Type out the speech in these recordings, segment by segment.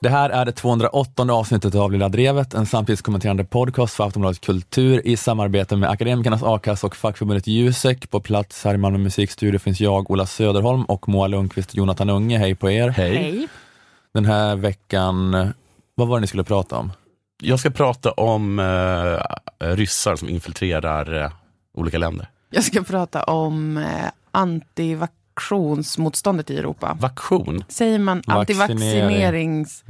Det här är det 208:e avsnittet av Lilla Drevet, en samtidskommenterande podcast för Aftonbladets kultur i samarbete med Akademikernas a-kassa och fackförbundet Jusek. På plats här i Malmö Musikstudio finns jag, Ola Söderholm, och Moa Lundqvist och Jonathan Unge. Hej på er. Hej. Hej. Den här veckan, vad var det ni skulle prata om? Jag ska prata om ryssar som infiltrerar olika länder. Jag ska prata om antivaccionsmotståndet i Europa. Vaktion? Säger man antivaccinerings...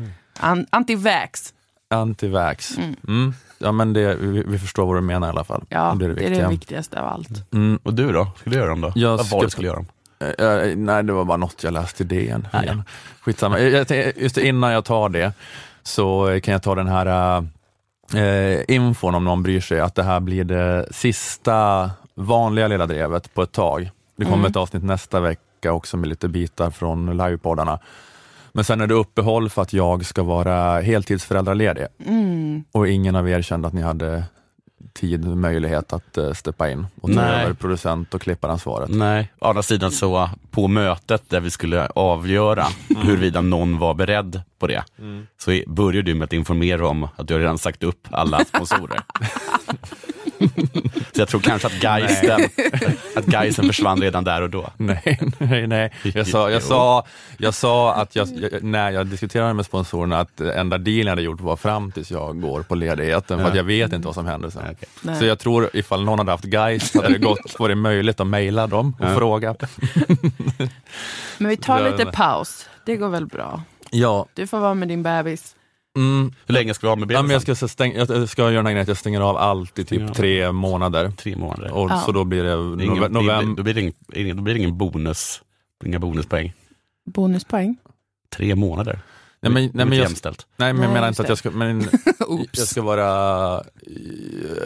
antivax. Antivax. Mm. Mm. Ja, men det, vi förstår vad du menar i alla fall. Ja, det är det viktigaste av allt. Mm. Och du då? Skulle du göra dem då? Nej, det var bara något jag läste i DN. Ah, ja. Skitsamma. Just innan jag tar det så kan jag ta den här infon, om någon bryr sig, att det här blir det sista vanliga Lilla Drevet på ett tag. Det kommer ett avsnitt nästa vecka också med lite bitar från livepoddarna. Men sen är det uppehåll för att jag ska vara heltidsföräldraledig. Mm. Och ingen av er kände att ni hade tid och möjlighet att steppa in och ta över producent- och klipparansvaret. Nej, å andra sidan så på mötet där vi skulle avgöra huruvida någon var beredd på det, så började du med att informera om att du redan sagt upp alla sponsorer. Så jag tror kanske att Geisen försvann redan där och då. Nej. Jag sa att när jag diskuterade med sponsorerna att enda dealen jag hade gjort var fram tills jag går på ledigheten, för att jag vet inte vad som händer sen. Okay. Så jag tror ifall någon hade haft Geis hade det gått, var det möjligt att mejla dem och fråga. Men vi tar lite paus. Det går väl bra. Ja. Du får vara med din bebis. Mm. Hur länge ska du ha med benen? Ja, men jag ska göra den här grejen att jag stänger av allt i typ 3 månader. 3 månader. Och så då blir det november. Då blir det ingen bonus. Inga bonuspoäng. Bonuspoäng? 3 månader. Nej, men jag menar inte att jag ska, men jag ska vara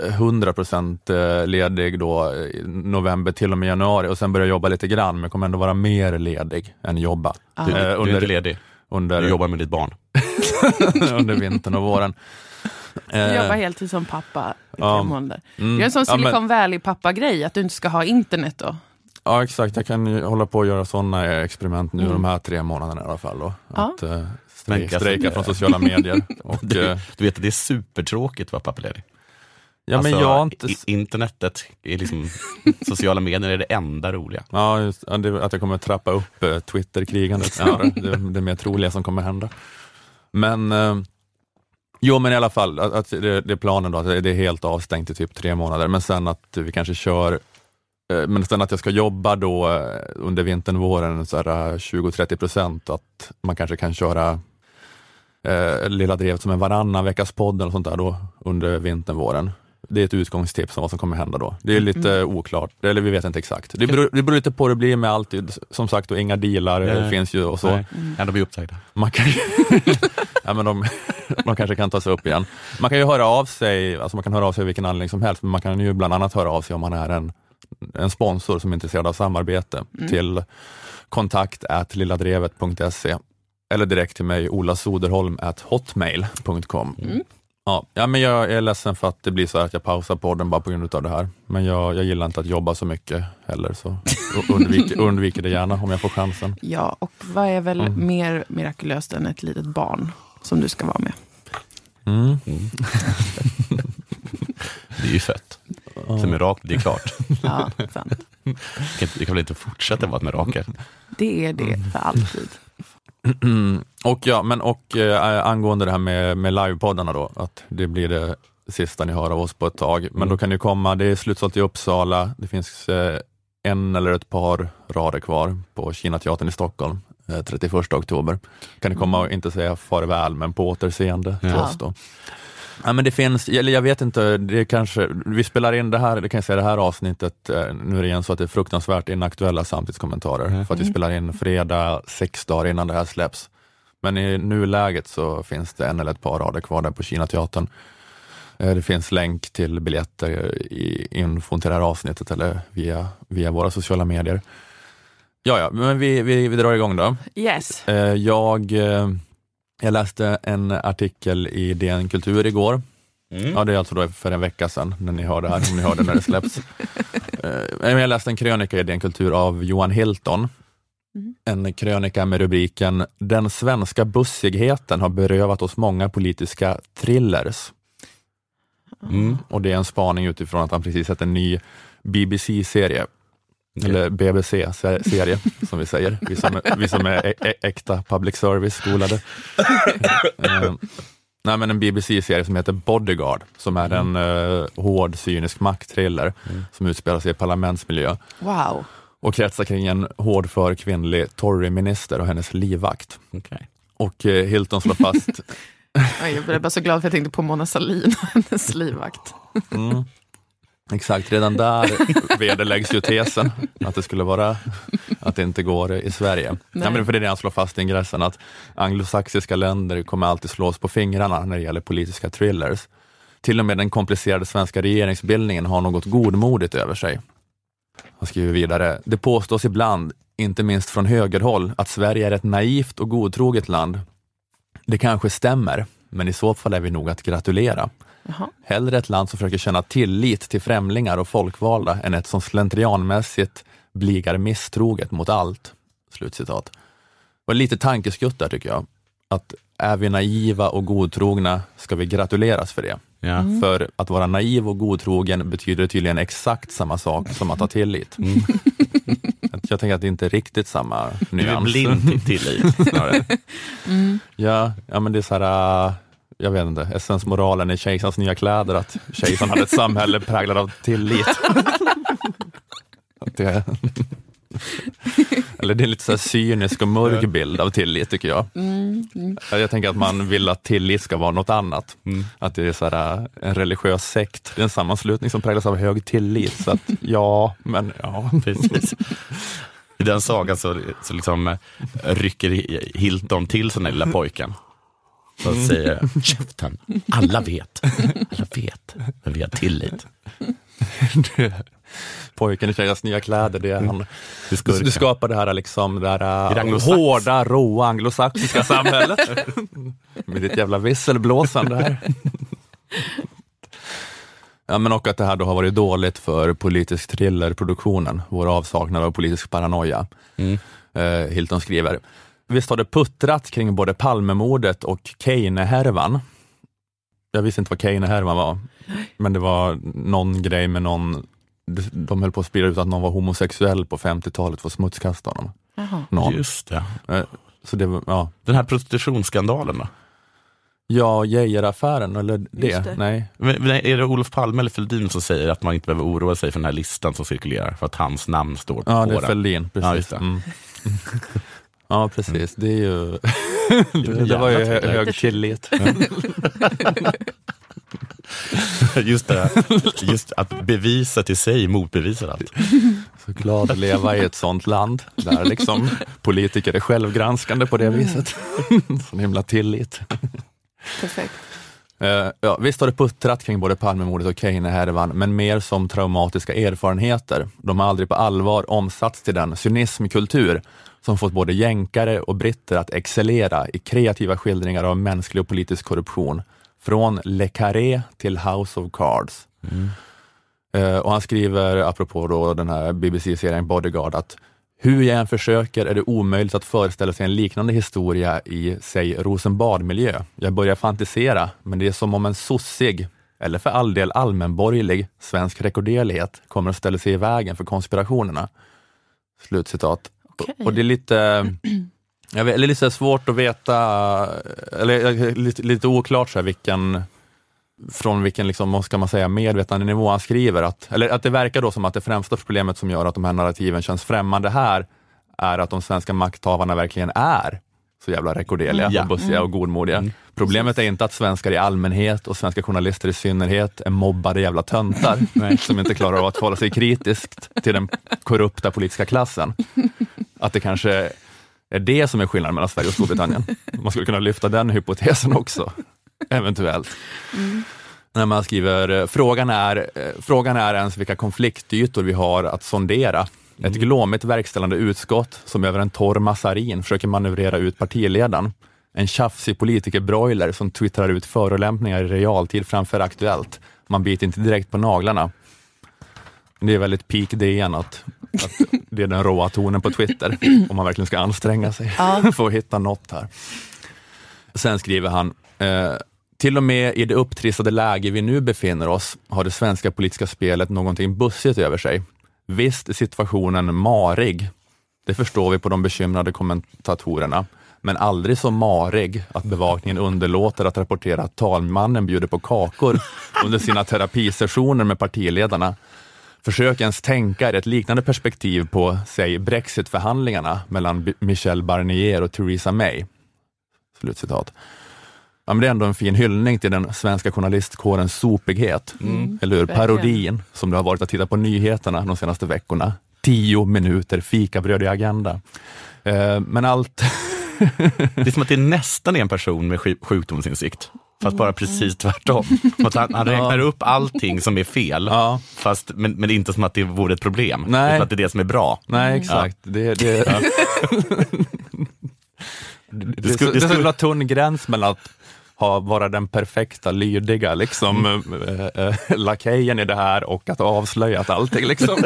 100% ledig då i november till och med januari, och sen börja jobba lite grann, men kommer ändå vara mer ledig än jobba. Du är inte ledig. Du jobbar med ditt barn. Under vintern och våren. Du jobbar heltid som pappa i 3 månader. Det är en sån Silicon Valley-pappa-grej att du inte ska ha internet då. Ja, exakt. Jag kan ju hålla på och göra sådana experiment nu de här 3 månaderna i alla fall. Då. Att strejka från sociala medier. Och, du vet att det är supertråkigt att vara pappaledig. Ja, alltså, men internetet är liksom, sociala medier är det enda roliga. Ja, just, att jag kommer att trappa upp Twitter-krigandet. Det mer troliga som kommer hända. Men men i alla fall att det är planen då, att det är helt avstängt i typ 3 månader, men sen att vi kanske kör men sen att jag ska jobba då under vintern och våren så här 20-30%, att man kanske kan köra Lilla Drevet som en varannan veckas podd och sånt där då under vintern och våren. Det är ett utgångstips om vad som kommer hända då. Det är lite oklart, eller vi vet inte exakt. Det beror lite på hur det blir med allt. Som sagt, och inga dealar finns ju och så. Ja, de är upptagna. Man kan ja, men de kanske kan ta sig upp igen. Man kan ju höra av sig, alltså man kan höra av sig vilken anledning som helst, men man kan ju bland annat höra av sig om man är en sponsor som är intresserad av samarbete till kontakt@lilladrevet.se eller direkt till mig, olasoderholm@hotmail.com. Ja, men jag är ledsen för att det blir så här att jag pausar podden bara på grund av det här. Men jag gillar inte att jobba så mycket heller, så undviker det gärna om jag får chansen. Ja, och vad är väl mer mirakulöst än ett litet barn som du ska vara med? Det är ju fett. Som mirakel, det är klart. Ja, sant. Det kan väl inte fortsätta vara ett mirakel? Det är det för alltid. Och angående det här med livepoddarna då, att det blir det sista ni hör av oss på ett tag, men då kan ni komma, det är slutsålt i Uppsala, det finns en eller ett par rader kvar på Kinateatern i Stockholm 31 oktober, kan ni komma och inte säga farväl, men på återseende till oss då. Ja, men det finns, eller jag vet inte, det kanske, vi spelar in det här, det kan jag säga, det här avsnittet, nu är det igen så att det är fruktansvärt inaktuella samtidskommentarer, för att vi spelar in fredag 6 dagar innan det här släpps. Men i nuläget så finns det en eller ett par rader kvar där på Kinateatern. Det finns länk till biljetter i infon till det här avsnittet eller via våra sociala medier. Ja, men vi drar igång då. Yes. Jag läste en artikel i DN Kultur igår. Ja, det är alltså då för en vecka sedan när ni hör det här, om ni hör det när det släpps. Jag läste en krönika i DN Kultur av Johan Hilton. En krönika med rubriken Den svenska bussigheten har berövat oss många politiska thrillers. Och det är en spaning utifrån att han precis sett en ny BBC-serie. Okay. Eller BBC-serie, som vi säger. Vi som är äkta public service-skolade. Nej, men en BBC-serie som heter Bodyguard, som är en hård, cynisk maktthriller som utspelar sig i parlamentsmiljö. Wow. Och kretsar kring en hård för kvinnlig Tory-minister och hennes livvakt. Okay. Och Hilton slår fast... Jag blev bara så glad för jag tänkte på Mona Sahlin och hennes livvakt. Exakt, redan där vederläggs ju tesen att det skulle vara att det inte går i Sverige. Nej, men för det är det han slår fast i ingressen, att anglosaxiska länder kommer alltid slås på fingrarna när det gäller politiska thrillers. Till och med den komplicerade svenska regeringsbildningen har något godmodigt över sig. Han skriver vidare, det påstås ibland, inte minst från högerhåll, att Sverige är ett naivt och godtroget land. Det kanske stämmer, men i så fall är vi nog att gratulera. Jaha. Hellre ett land som försöker känna tillit till främlingar och folkvalda än ett som slentrianmässigt bligar misstroget mot allt. Slutcitat. Och lite tankeskutt där, tycker jag. Att är vi naiva och godtrogna ska vi gratuleras för det. Ja. För att vara naiv och godtrogen betyder tydligen exakt samma sak som att ha tillit. Jag tänker att det inte är riktigt samma nyans. Du är blind till tillit snarare. Ja, men det är så här... Jag vet inte, essensmoralen i kejsarens nya kläder, att kejsaren hade ett samhälle präglat av tillit. Eller det är lite så här cynisk och mörk bild av tillit, tycker jag. Jag tänker att man vill att tillit ska vara något annat. Att det är så här, en religiös sekt. Det är en sammanslutning som präglas av hög tillit. Så att precis. I den sagan så liksom rycker Hilton till sån där lilla pojken. Så säger käften. Alla vet. Men vi har tillit. Pojken i tjejernas nya kläder, det är han. Du skapar det här liksom det hårda, råa anglosaxiska samhället. Med ditt jävla visselblåsande här. Ja, men och att det här då har varit dåligt för politisk thrillerproduktionen. Vår avsaknad av politisk paranoia. Hilton skriver... Visst har det puttrat kring både Palmemordet och Keinehärvan. Jag visste inte vad Keinehärvan var. Men det var någon grej med någon... De höll på att sprida ut att någon var homosexuell på 50-talet för att smutskasta honom. Någon. Just det. Så det var, Den här prostitutionsskandalen då? Ja, Geijer-affären eller det. Nej. Men är det Olof Palme eller Förldin som säger att man inte behöver oroa sig för den här listan som cirkulerar? För att hans namn står på den. Ja, det är Förldin, precis. Ja, just det. Ja, precis. Det är ju... det var ju hög killighet. Just det. Just att beviset i sig motbevisar allt. Så glad att leva i ett sånt land där liksom politiker är självgranskande på det viset. Så himla tillit. Perfekt. Visst har det puttrat kring både Palmemordet och Keinehärvan, men mer som traumatiska erfarenheter. De har aldrig på allvar omsatts till den cynismkultur som fått både jänkare och britter att excellera i kreativa skildringar av mänsklig och politisk korruption. Från Le Carré till House of Cards. Och han skriver, apropå då den här BBC-serien Bodyguard, att hur jag än försöker är det omöjligt att föreställa sig en liknande historia i, säg, Rosenbadmiljö. Jag börjar fantisera, men det är som om en sossig, eller för all del allmänborgerlig, svensk rekorderlighet kommer att ställa sig i vägen för konspirationerna. Slutcitat. Okay. Och det är lite svårt att veta, eller lite oklart så här från vilken liksom, vad ska man säga, medvetandenivå han skriver. Att det verkar då som att det främsta problemet som gör att de här narrativen känns främmande här är att de svenska makthavarna verkligen är så jävla rekorderliga, bussiga och godmodiga. Problemet är inte att svenskar i allmänhet och svenska journalister i synnerhet är mobbade jävla töntar som inte klarar av att hålla sig kritiskt till den korrupta politiska klassen. Att det kanske är det som är skillnaden mellan Sverige och Storbritannien. Man skulle kunna lyfta den hypotesen också, eventuellt. När man skriver, frågan är ens vilka konfliktytor vi har att sondera. Ett glåmigt verkställande utskott som över en torr massarin försöker manövrera ut partiledaren. En tjafsig politikerbroiler som twittrar ut förolämpningar i realtid framför Aktuellt. Man biter inte direkt på naglarna. Det är väldigt peak DN att det är den råa tonen på Twitter om man verkligen ska anstränga sig för att hitta något här. Sen skriver han, till och med i det upptrissade läge vi nu befinner oss har det svenska politiska spelet någonting bussigt över sig. Visst är situationen marig, det förstår vi på de bekymrade kommentatorerna, men aldrig så marig att bevakningen underlåter att rapportera att talmannen bjuder på kakor under sina terapisessioner med partiledarna. Försök ens tänka i ett liknande perspektiv på, säg, Brexit-förhandlingarna mellan Michel Barnier och Theresa May. Slutcitat. Ja, men det är ändå en fin hyllning till den svenska journalistkårens sopighet. Mm. Eller hur? Parodin som det har varit att titta på nyheterna de senaste veckorna. 10 minuter fikabröd i Agenda. Men allt... Det är som att det är nästan en person med sjukdomsinsikt. Fast bara precis tvärtom. Att han räknar upp allting som är fel. Ja. Fast, men det är inte som att det vore ett problem. Nej. Utan att det är det som är bra. Nej, exakt. Ja. Det är en sån tunn gräns mellan att vara den perfekta, lydiga liksom, lakejen i det här och att avslöja att allting liksom.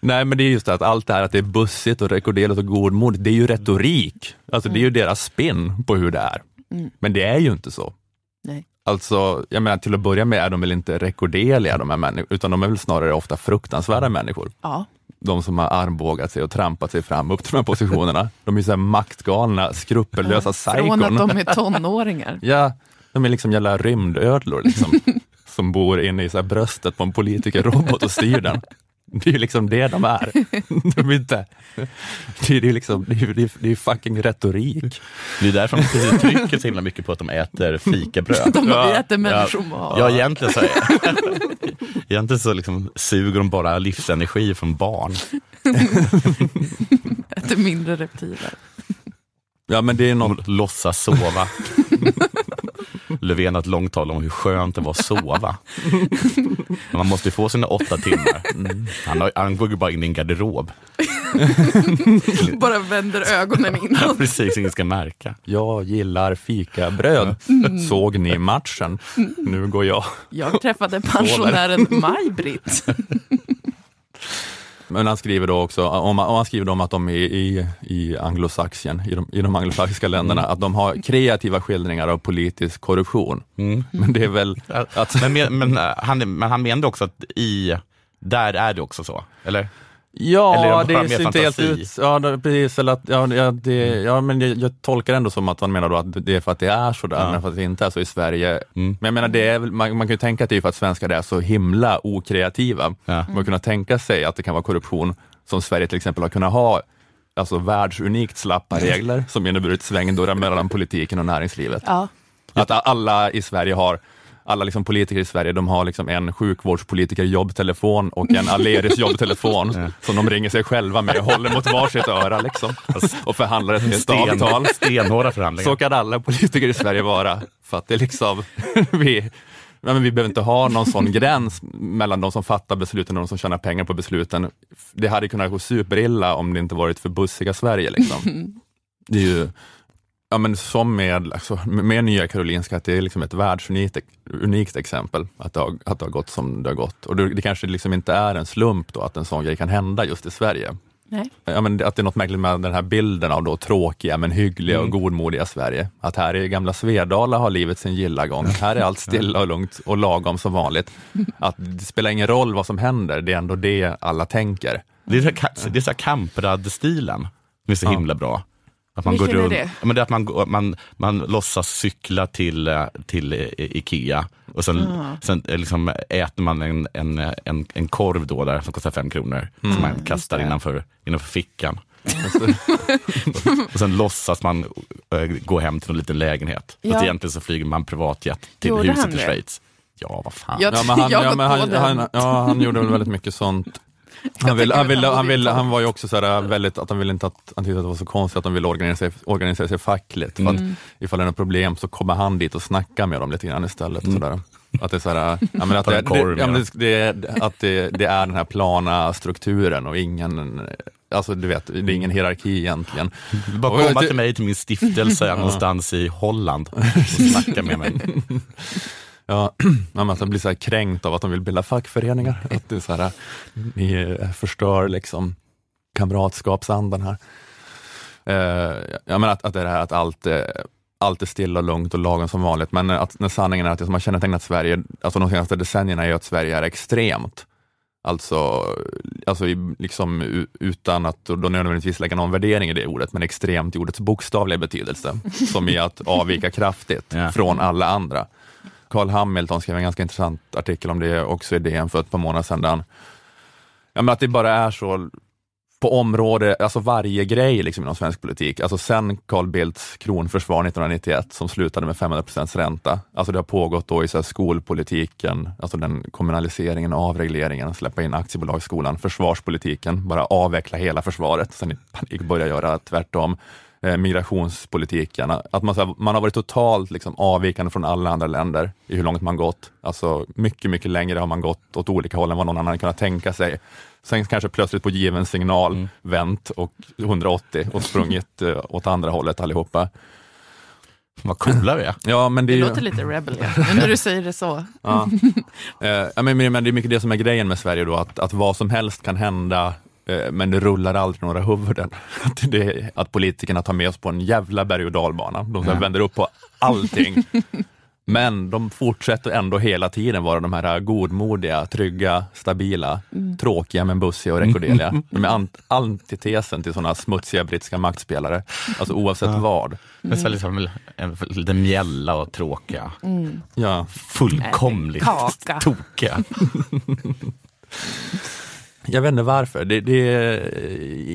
Nej, men det är just det, att allt det här att det är bussigt och rekorderat och godmodigt, det är ju retorik. Alltså det är ju deras spin på hur det är. Mm. Men det är ju inte så. Nej. Alltså, jag menar, till att börja med är de väl inte rekorderliga de här människorna, utan de är väl snarare ofta fruktansvärda människor. Ja. De som har armbågat sig och trampat sig fram upp till de här positionerna. De är ju så här maktgalna, skrupellösa psykon. Från att de är tonåringar. Ja, de är liksom jävla rymdödlor liksom, som bor inne i så här bröstet på en politikerrobot och styr den. Det är ju liksom det de är. De är inte. Det är ju liksom, det är fucking retorik. Det är därför de trycker så himla mycket på att de äter fikabröd. De äter människomat. Ja, egentligen så är egentligen så liksom suger de bara livsenergi från barn. Äter mindre reptiler. Ja, men det är någon låtsas sova. Löfven har ett långt tal om hur skönt det var att sova. Man måste ju få sina 8 timmar. Han går ju bara in i en garderob. Bara vänder ögonen inåt. Ja, precis, ingen ska märka. Jag gillar fikabröd. Såg ni matchen? Nu går jag. Jag träffade pensionären Maj-Britt. Men han skriver då också, om han skriver då om att de i anglosaxien, i de anglosaxiska länderna, att de har kreativa skildringar av politisk korruption. Men det är väl... Att... Men han menar också att där är det också så, eller? Ja, eller det är inte helt ut. Ja, precis, eller att, men jag tolkar ändå som att han menar då att det är för att det är så där, men för att det inte är så i Sverige. Men jag menar, det är, man kan ju tänka att det är för att svenskar är så himla okreativa. Man kan tänka sig att det kan vara korruption som Sverige till exempel har kunnat ha, alltså världsunikt slappa regler som inneburit svängdörrar mellan politiken och näringslivet. Ja. Att alla i Sverige har... Alla liksom politiker i Sverige, de har liksom en sjukvårdspolitiker jobbtelefon och en Aleris jobbtelefon som de ringer sig själva med och håller mot varsitt öra liksom, och förhandlar ett helt avtal. Stenhårda förhandlingar. Så kan alla politiker i Sverige vara, för att det liksom, vi behöver inte ha någon sån gräns mellan de som fattar besluten och de som tjänar pengar på besluten. Det hade kunnat gå superilla om det inte varit för bussiga Sverige liksom. Det är ju... Ja, men som med Nya Karolinska, att det är liksom ett världsunikt exempel att det har gått som det har gått. Och det kanske liksom inte är en slump då att en sån grej kan hända just i Sverige. Nej. Ja, men att det är något märkligt med den här bilden av då tråkiga men hyggliga och godmodiga Sverige. Att här i gamla Svedala har livet sin gilla gång. Här är allt stilla och lugnt och lagom som vanligt. Att det spelar ingen roll vad som händer, det är ändå det alla tänker. Det är så här kamprad-stilen. Det är så himla bra. Att man går runt, det? Men det är att man låtsas cykla till Ikea och sen liksom äter man en korv då där som kostar 5 kronor som man kastar innanför fickan. Och sen låtsas man gå hem till en liten lägenhet. Ja. Att egentligen så flyger man privatjet till huset i Schweiz. Ja, vad fan. Han gjorde väl väldigt mycket sånt. Han var ju också så här väldigt att han ville inte att han tyckte att det var så konstigt att de ville organisera sig fackligt, för att ifall det är något problem så kommer han dit och snackar med dem lite grann istället och sådär. Att det är så här, ja, men att det är den här plana strukturen och ingen, alltså du vet, det är ingen hierarki egentligen. Du bara komma till mig till min stiftelse någonstans i Holland och snacka med mig. Ja, att de blir så här kränkt av att de vill bilda fackföreningar. Att det så här, ni förstör liksom kamratskapsandan här. Jag menar att det är det här att allt är stilla och lugnt och lagom som vanligt. Men att, när sanningen är att det som har kännetecknat Sverige, alltså de senaste decennierna, är att Sverige är extremt. Alltså liksom utan att då nödvändigtvis lägga någon värdering i det ordet, men extremt i ordets bokstavliga betydelse, som är att avvika kraftigt från alla andra. Carl Hamilton skrev en ganska intressant artikel om det också i DN för ett par månader sedan. Ja, men att det bara är så på område, alltså varje grej liksom inom svensk politik. Alltså sen Carl Bildts kronförsvar 1991 som slutade med 500% ränta. Alltså det har pågått då i så här skolpolitiken, alltså den kommunaliseringen, avregleringen, släppa in aktiebolagsskolan, försvarspolitiken, bara avveckla hela försvaret. Sen i panik börja göra tvärtom. Migrationspolitiken. Att man har varit totalt liksom avvikande från alla andra länder i hur långt man gått. Alltså mycket, mycket längre har man gått åt olika håll än vad någon annan kunnat tänka sig. Sen kanske plötsligt på given signal vänt och 180 och sprungit åt andra hållet allihopa. Vad coola vi är. Ja, men det låter lite rebel när du säger det så. Ja. Men det är mycket det som är grejen med Sverige då, att vad som helst kan hända, men det rullar aldrig några huvuden. Att politikerna tar med oss på en jävla berg- och dalbana. De vänder upp på allting. Men de fortsätter ändå hela tiden vara de här godmodiga, trygga, stabila, tråkiga men bussiga och rekorderliga. De är antitesen till sådana smutsiga brittiska maktspelare. Alltså oavsett vad. Men så liksom lite mjälla och tråkiga. Ja, fullkomligt tokiga. Jag vet inte varför. Det är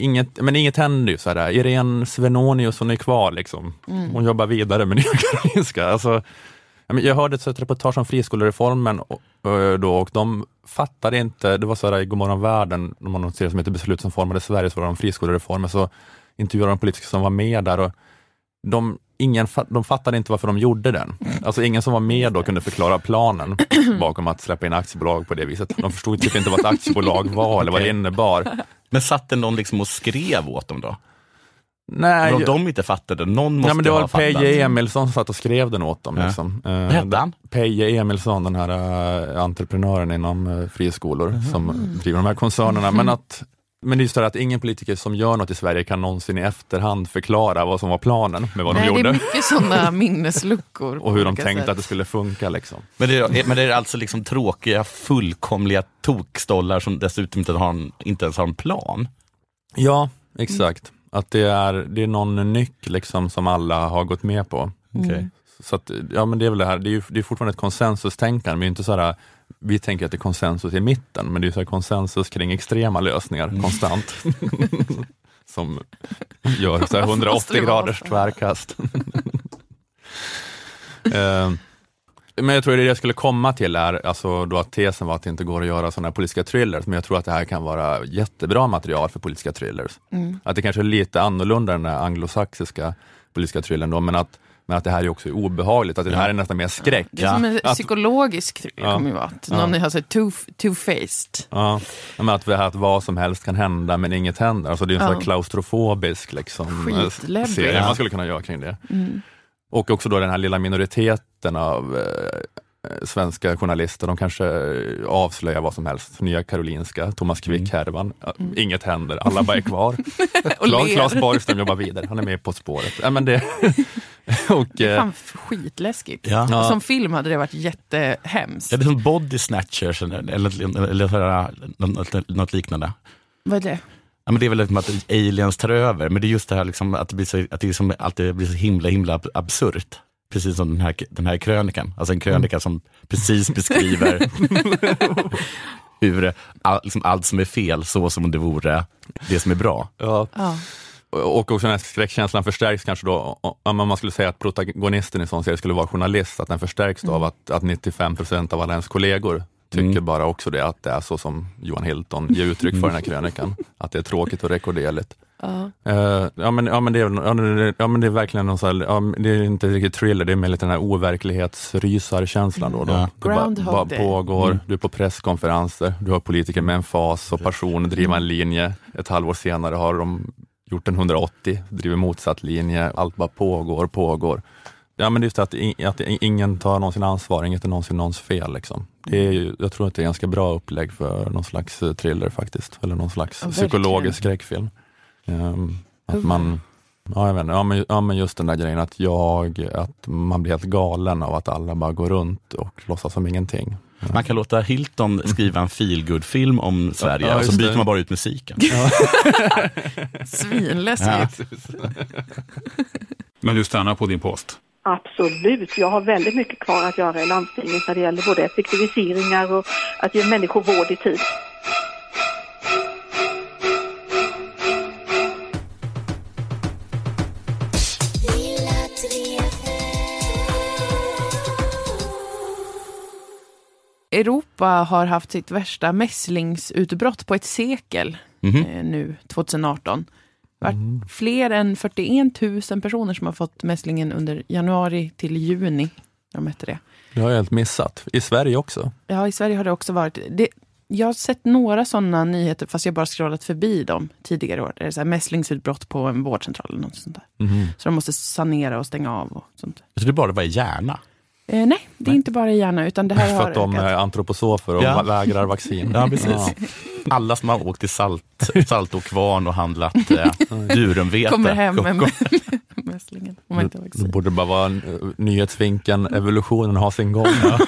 inget händer ju så där. Irene Svenonius, hon är kvar liksom. Hon jobbar vidare med Nya Karolinska. Alltså, jag hörde ett reportage om friskolereformen och de fattade inte, det var så där i Godmorgon Världen, när man ser som heter Beslut som formade Sverige, så var det om friskolereformen, så intervjuade de politiker som var med där och de fattade inte varför de gjorde den. Alltså ingen som var med då kunde förklara planen bakom att släppa in aktiebolag på det viset. De förstod typ inte vad ett aktiebolag var eller vad det innebar. Men satt det någon liksom och skrev åt dem då? Nej. Men de inte fattade. Någon måste men det var Peje Emilsson som satt och skrev den åt dem. Liksom. Vad hette han? Peje Emilsson, den här entreprenören inom friskolor som driver de här koncernerna. Men det är just det att ingen politiker som gör något i Sverige kan någonsin i efterhand förklara vad som var planen med vad de gjorde. Det är mycket sådana minnesluckor. Och hur de tänkte att det skulle funka liksom. Men det är alltså liksom tråkiga, fullkomliga tokstollar som dessutom inte ens har en plan. Ja, exakt. Att det är någon nyck liksom som alla har gått med på. Okay. Så att, ja men det är väl det här, det är fortfarande ett konsensustänkande, men det är inte så här. Vi tänker att det är konsensus i mitten, men det är så här konsensus kring extrema lösningar konstant. Som gör så här 180 graders tvärkast. Men jag tror det jag skulle komma till är alltså då att tesen var att det inte går att göra sådana här politiska thrillers, men jag tror att det här kan vara jättebra material för politiska thrillers. Att det kanske är lite annorlunda än den anglosaxiska politiska thrillern då, men att det här är också obehagligt, att det här är nästan mer skräck. Ja. Som en psykologisk thriller kommer ju vara. Någon har sagt two-faced. Ja, men att vad som helst kan hända men inget händer. Alltså det är en sån här klaustrofobisk liksom, serie man skulle kunna göra kring det. Och också då den här lilla minoriteten av svenska journalister, de kanske avslöjar vad som helst. Nya Karolinska, Thomas Quick-härvan. Inget händer, alla bara är kvar. Claes Borgström jobbar vidare, han är med På spåret. Ja, men det... Det är fan skitläskigt. Ja. Som film hade det varit jättehemskt. Ja, det är som Body Snatchers eller något liknande. Vad är det? Ja, men det är väl liksom att aliens tar över. Men det är just det här liksom, att det blir så himla absurt. Precis som den här krönikan. Alltså en krönika som precis beskriver hur liksom allt som är fel, så som det vore det som är bra. Ja. Och också den här skräckkänslan förstärks kanske då, om man skulle säga att protagonisten i sån serie skulle vara journalist, att den förstärks då av att 95% av alla ens kollegor tycker bara också det, att det är så som Johan Hilton ger uttryck för den här krönikan, att det är tråkigt och rekorderligt. Men det är verkligen någon så här, det är inte riktigt thriller, det är mer lite den här overklighetsrysarkänslan då. Det bara pågår, du är på presskonferenser, du har politiker med en fas och passion driva en linje, ett halvår senare har de gjort en 180, driver motsatt linje, allt bara pågår. Ja, men det är just att ingen tar någonsin ansvar, inget är någonsin någons fel liksom. Det är ju, jag tror att det är ganska bra upplägg för någon slags thriller faktiskt, eller någon slags psykologisk skräckfilm. Att man, ja, jag vet inte, ja men just den där grejen att man blir helt galen av att alla bara går runt och låtsas som ingenting. Man kan låta Hilton skriva en feel-good-film om Sverige, och så byter man bara ut musiken. Ja. Svinläskigt. Ja. Men du stannar på din post? Absolut. Jag har väldigt mycket kvar att göra i landstinget när det gäller både effektiviseringar och att ge människor vård i tid. Europa har haft sitt värsta mässlingsutbrott på ett sekel nu 2018. Det har varit fler än 41 000 personer som har fått mässlingen under januari till juni. De heter det. Det har jag helt missat. I Sverige också? Ja, i Sverige har det också varit. Jag har sett några sådana nyheter fast jag bara scrollat förbi dem tidigare år. Det är så här mässlingsutbrott på en vårdcentral eller något sånt där. Mm. Så de måste sanera och stänga av och sånt. Jag tror det bara var i Järna. Nej, det är inte bara i hjärna utan det här har ökat. För att de är antroposofer och vägrar vaccin. Ja, precis. Ja. Alla som har åkt till salt och kvarn och handlat durumvete kommer hem med mässlingen om man inte har vaccin. Det borde bara vara nyhetsvinkeln, evolutionen har sin gång. Ja.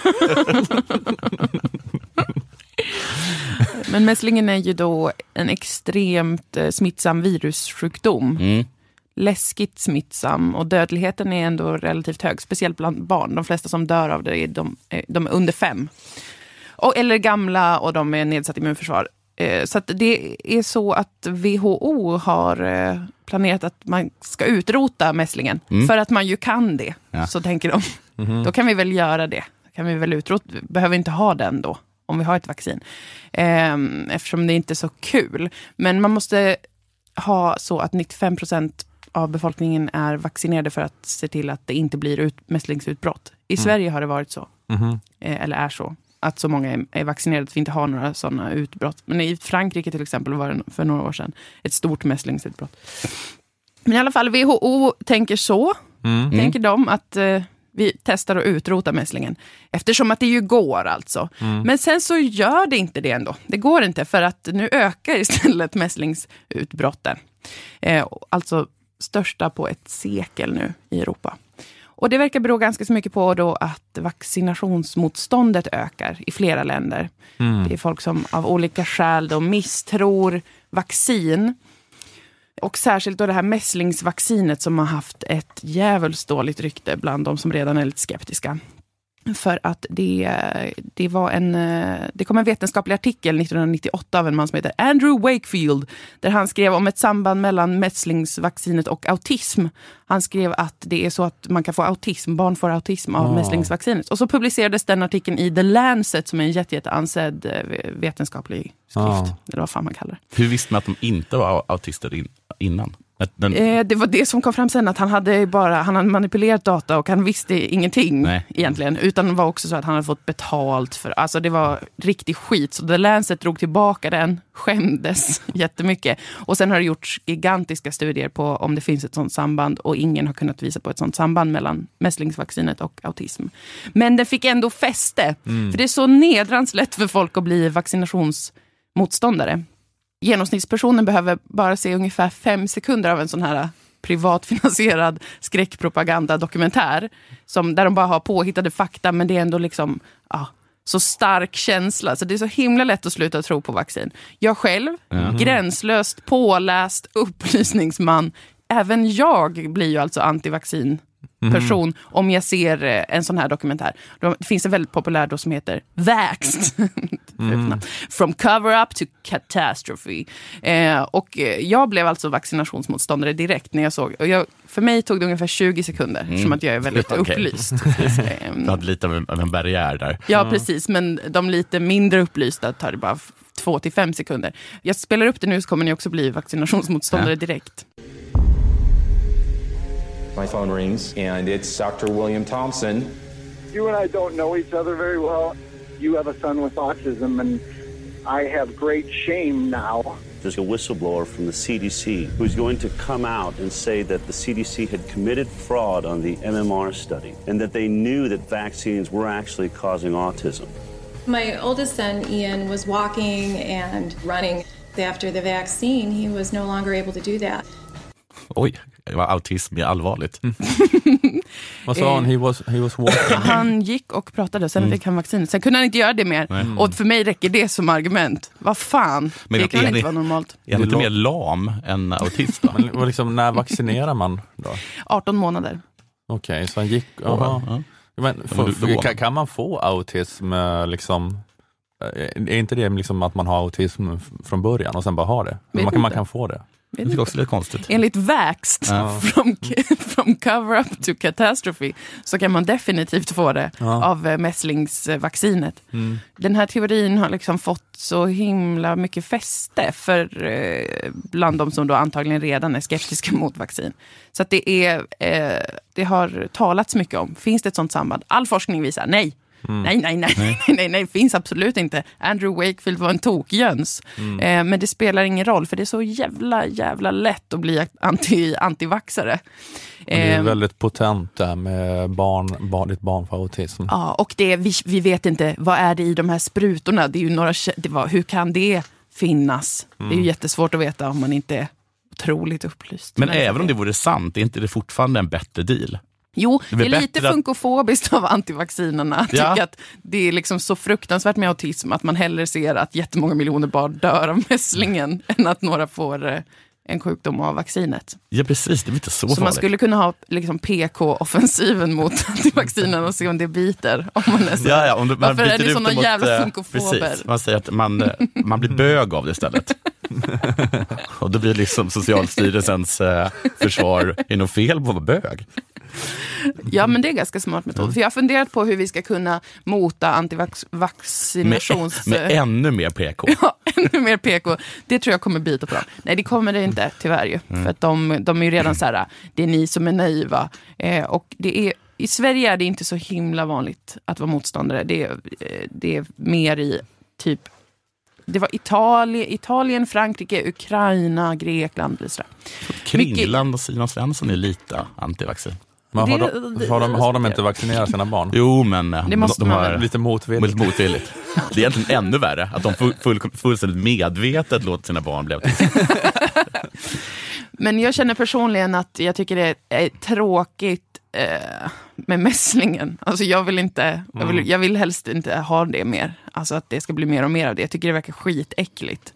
Men mässlingen är ju då en extremt smittsam virussjukdom. Mm. Läskigt smittsam och dödligheten är ändå relativt hög, speciellt bland barn. De flesta som dör av det är de är under 5. Eller gamla och de är nedsatt immunförsvar. Så att det är så att WHO har planerat att man ska utrota mässlingen. För att man ju kan det, så tänker de. Då kan vi väl göra det. Då kan vi väl utrota. Behöver inte ha den då, om vi har ett vaccin. Eftersom det inte är så kul. Men man måste ha så att 95% av befolkningen är vaccinerade för att se till att det inte blir mässlingsutbrott. I Sverige har det varit så. Eller är så. Att så många är vaccinerade att vi inte har några sådana utbrott. Men i Frankrike till exempel var det för några år sedan ett stort mässlingsutbrott. Men i alla fall, WHO tänker så. Tänker de att vi testar att utrota mässlingen. Eftersom att det ju går alltså. Men sen så gör det inte det ändå. Det går inte för att nu ökar istället mässlingsutbrotten. Alltså största på ett sekel nu i Europa. Och det verkar bero ganska så mycket på då att vaccinationsmotståndet ökar i flera länder. Det är folk som av olika skäl då misstror vaccin. Och särskilt då det här mässlingsvaccinet som har haft ett jävligt dåligt rykte bland de som redan är lite skeptiska. För att det kom en vetenskaplig artikel 1998 av en man som heter Andrew Wakefield. Där han skrev om ett samband mellan mässlingsvaccinet och autism. Han skrev att det är så att man kan få autism, barn får autism av mässlingsvaccinet. Och så publicerades den artikeln i The Lancet som är en jätteansedd vetenskaplig skrift. Eller vad fan man kallar det. Hur visste man att de inte var autister innan? Det var det som kom fram sen, att han hade manipulerat data och han visste ingenting egentligen, utan det var också så att han hade fått betalt för, alltså det var riktig skit, så The Lancet drog tillbaka den, skämdes jättemycket, och sen har det gjorts gigantiska studier på om det finns ett sånt samband och ingen har kunnat visa på ett sånt samband mellan mässlingsvaccinet och autism, men det fick ändå fäste, för det är så nedrans lätt för folk att bli vaccinationsmotståndare. Genomsnittspersonen behöver bara se ungefär 5 sekunder av en sån här privatfinansierad skräckpropagandadokumentär som, där de bara har påhittade fakta, men det är ändå liksom så stark känsla. Så det är så himla lätt att sluta tro på vaccin. Jag själv, gränslöst påläst upplysningsman, även jag blir ju alltså antivaccin person om jag ser en sån här dokumentär. Det finns en väldigt populär då som heter Vaxxed. From cover-up to catastrophe. Och jag blev alltså vaccinationsmotståndare direkt när jag såg. Och för mig tog det ungefär 20 sekunder som att jag är väldigt upplyst. Du hade lite av en barriär där. Ja, precis. Men de lite mindre upplysta tar det bara 2 till 5 sekunder. Jag spelar upp det nu så kommer ni också bli vaccinationsmotståndare direkt. My phone rings, and it's Dr. William Thompson. You and I don't know each other very well. You have a son with autism, and I have great shame now. There's a whistleblower from the CDC who's going to come out and say that the CDC had committed fraud on the MMR study and that they knew that vaccines were actually causing autism. My oldest son, Ian, was walking and running. After the vaccine, he was no longer able to do that. Oj, autism är allvarligt. Vad sa han? He was walking. Han gick och pratade, sen fick han vaccin. Sen kunde han inte göra det mer. Mm. Och för mig räcker det som argument. Vad fan, men det kan inte vara normalt. Jag är lite mer lam än autist då. Men liksom, när vaccinerar man då? 18 månader. Okej, så han gick... Men, kan man få autism liksom... Är inte det liksom att man har autism från början och sen bara har det? Man kan få det. Det är också lite konstigt. Enligt Vaxxed, from cover-up to catastrophe, så kan man definitivt få det av mässlingsvaccinet. Mm. Den här teorin har liksom fått så himla mycket fäste för, bland de som då antagligen redan är skeptiska mot vaccin. Så att det har talats mycket om. Finns det ett sånt samband? All forskning visar nej. Mm. Nej, finns absolut inte. Andrew Wakefield var en tokjöns. Men det spelar ingen roll, för det är så jävla lätt att bli antivaxare. Det är väldigt potent där med barn för autism. Ja, och det, vi vet inte, vad är det i de här sprutorna? Det är ju hur kan det finnas? Det är ju jättesvårt att veta om man inte är otroligt upplyst. Men även om det vore sant, är inte det fortfarande en bättre deal? Jo, det är lite funkofobiskt av antivaccinerna. Jag tycker att det är liksom så fruktansvärt med autism att man hellre ser att jättemånga miljoner barn dör av mässlingen än att några får en sjukdom av vaccinet. Ja, precis. Det är inte så farligt. Så man skulle kunna ha liksom PK-offensiven mot antivaccinerna och se om det biter. Om man är så. Ja, om man varför är ni sådana jävla funkofober? Precis, man säger att man blir bög av det istället. Och då blir liksom Socialstyrelsens försvar är nog fel på att vara bög. Ja, men det är ganska smart metod. För jag har funderat på hur vi ska kunna mota antivaccinations... Med ännu mer PK. Ja, ännu mer PK. Det tror jag kommer bita på dem. Nej, det kommer det inte, tyvärr ju. För att de är ju redan så här, det är ni som är naiva. Och det är... I Sverige är det inte så himla vanligt att vara motståndare. Det är mer i typ... Det var Italien, Frankrike, Ukraina, Grekland. Kringland och Sina Svensson är lite antivaccin. Men har de inte vaccinerat sina barn? Jo, men de har lite motvilligt. Det är egentligen ännu värre att de fullständigt medvetet låter sina barn bli autistiska. Men jag känner personligen att jag tycker det är tråkigt med mässlingen. Alltså jag vill helst inte ha det mer. Alltså att det ska bli mer och mer av det. Jag tycker det verkar skitäckligt.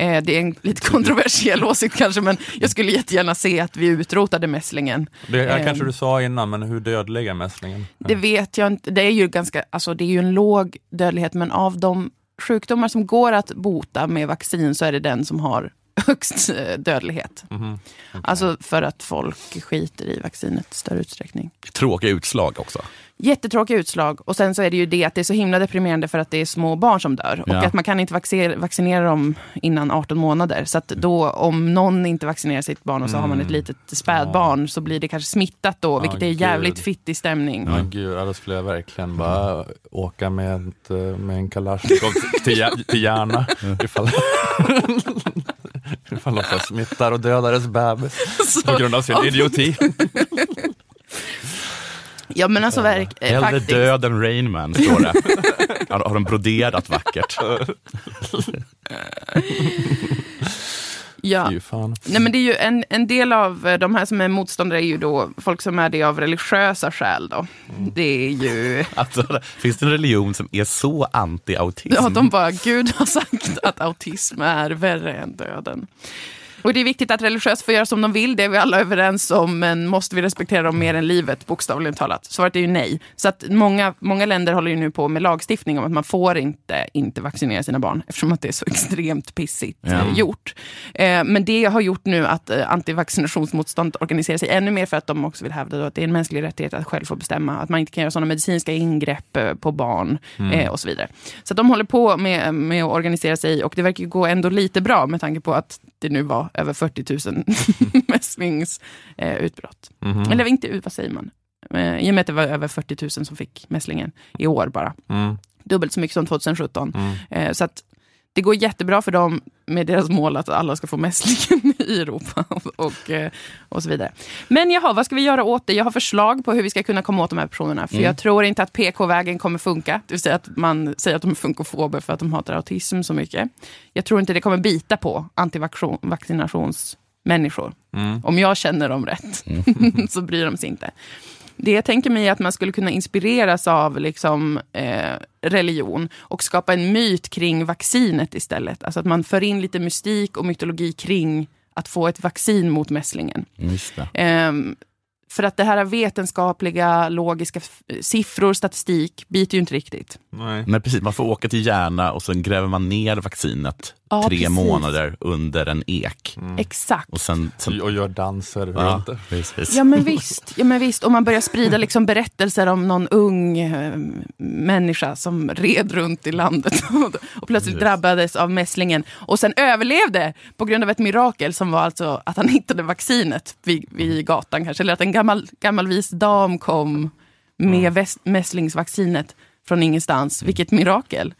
Det är en lite kontroversiell åsikt kanske, men jag skulle jättegärna se att vi utrotade mässlingen. Det kanske du sa innan, men hur dödlig är mässlingen? Det vet jag inte. Det är ju ganska, alltså det är ju en låg dödlighet, men av de sjukdomar som går att bota med vaccin så är det den som har högst dödlighet. Mm-hmm. Okay. Alltså för att folk skiter i vaccinet i större utsträckning. Tråkiga utslag också. Jättetråkiga utslag. Och sen så är det ju det att det är så himla deprimerande för att det är små barn som dör. Ja. Och att man kan inte vaccinera dem innan 18 månader. Så att då om någon inte vaccinerar sitt barn och så har man ett litet spädbarn så blir det kanske smittat då. Vilket är jävligt fittig stämning. Ja, gud. Då skulle jag verkligen bara åka med en kalashnikov till hjärna. Ifall... Ifall de smittar och dödades bebis på grund av sin idioti. Ja, men alltså hellre död än Rain Man, står det. Har de broderat vackert. Ja. Nej, men det är ju en del av de här som är motståndare är ju då folk som är det av religiösa skäl då. Det är ju... Alltså, finns det en religion som är så anti-autism? Ja, de bara, Gud har sagt att autism är värre än döden. Och det är viktigt att religiösa får göra som de vill, det är vi alla överens om, men måste vi respektera dem mer än livet, bokstavligen talat? Svaret är ju nej. Så att många länder håller ju nu på med lagstiftning om att man får inte vaccinera sina barn, eftersom att det är så extremt pissigt gjort. Men det har gjort nu att antivaccinationsmotstånd organiserar sig ännu mer för att de också vill hävda då att det är en mänsklig rättighet att själv få bestämma, att man inte kan göra sådana medicinska ingrepp på barn och så vidare. Så att de håller på med att organisera sig, och det verkar ju gå ändå lite bra med tanke på att det nu var över 40 000 mässlingsutbrott. Eller inte, vad säger man? I och med att det var över 40 000 som fick mässlingen i år bara. Dubbelt så mycket som 2017. Så att Det går jättebra för dem med deras mål att alla ska få mässlingen i Europa och så vidare. Men jaha, vad ska vi göra åt det? Jag har förslag på hur vi ska kunna komma åt de här personerna. För jag tror inte att PK-vägen kommer funka. Det vill säga att man säger att de är funkofober för att de hatar autism så mycket. Jag tror inte det kommer bita på antivaccinationsmänniskor. Om jag känner dem rätt så bryr de sig inte. Det jag tänker mig är att man skulle kunna inspireras av liksom, religion och skapa en myt kring vaccinet istället. Alltså att man för in lite mystik och mytologi kring att få ett vaccin mot mässlingen. Just det. För att det här vetenskapliga, logiska siffror, statistik biter ju inte riktigt. Nej. Men precis, man får åka till Järna och sen gräver man ner vaccinet 3 månader under en ek. Exakt. Och, sen... och gör danser. Ja, precis. Ja, men visst. Och man börjar sprida liksom berättelser om någon ung människa som red runt i landet och plötsligt drabbades av mässlingen. Och sen överlevde på grund av ett mirakel som var alltså att han hittade vaccinet vid gatan kanske. Eller att en gammal vis dam kom med mässlingsvaccinet från ingenstans. Vilket mirakel.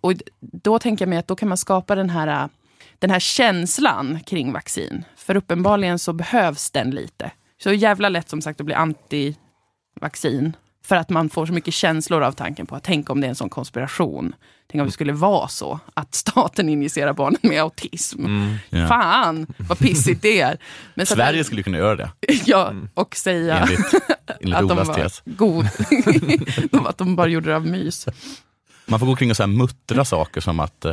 Och då tänker jag mig att då kan man skapa den här känslan kring vaccin. För uppenbarligen så behövs den lite. Så jävla lätt som sagt att bli anti-vaccin. För att man får så mycket känslor av tanken på att tänka om det är en sån konspiration. Tänk om det skulle vara så att staten injicerar barnen med autism. Fan, vad pissigt det är. Men Sverige skulle kunna göra det. Ja, och säga enligt att de var god. Att de bara gjorde det av mys. Man får gå kring och så här muttra saker som att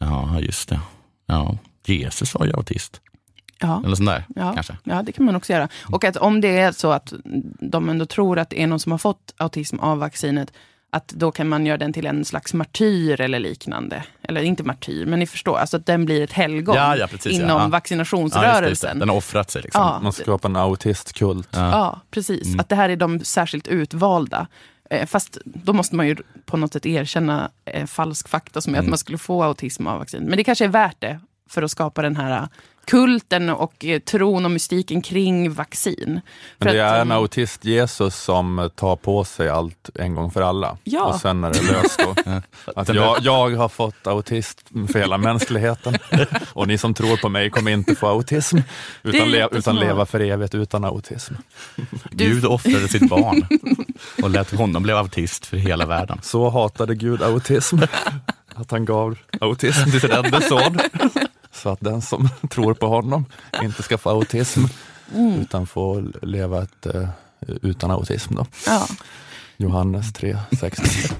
ja, just det. Ja, Jesus var ju autist. Ja. Eller sån där, kanske. Ja, det kan man också göra. Och att om det är så att de ändå tror att det är någon som har fått autism av vaccinet, att då kan man göra den till en slags martyr eller liknande. Eller inte martyr, men ni förstår. Alltså att den blir ett helgon inom vaccinationsrörelsen. Ja, just det. Den har offrat sig liksom. Ja. Man skapar en autistkult. Ja, precis. Att det här är de särskilt utvalda. Fast då måste man ju på något sätt erkänna falsk fakta som är att man skulle få autism av vaccin. Men det kanske är värt det för att skapa den här kulten och tron och mystiken kring vaccin. Men det är en autist Jesus som tar på sig allt en gång för alla. Ja. Och sen är det löst då. Att jag har fått autism för hela mänskligheten. Och ni som tror på mig kommer inte få autism. Utan leva för evigt utan autism. Gud offrade sitt barn och lät honom bli autist för hela världen. Så hatade Gud autism att han gav autism till sin enda son. Så att den som tror på honom inte ska få autism utan får leva utan autism då. Ja. Johannes 3:16.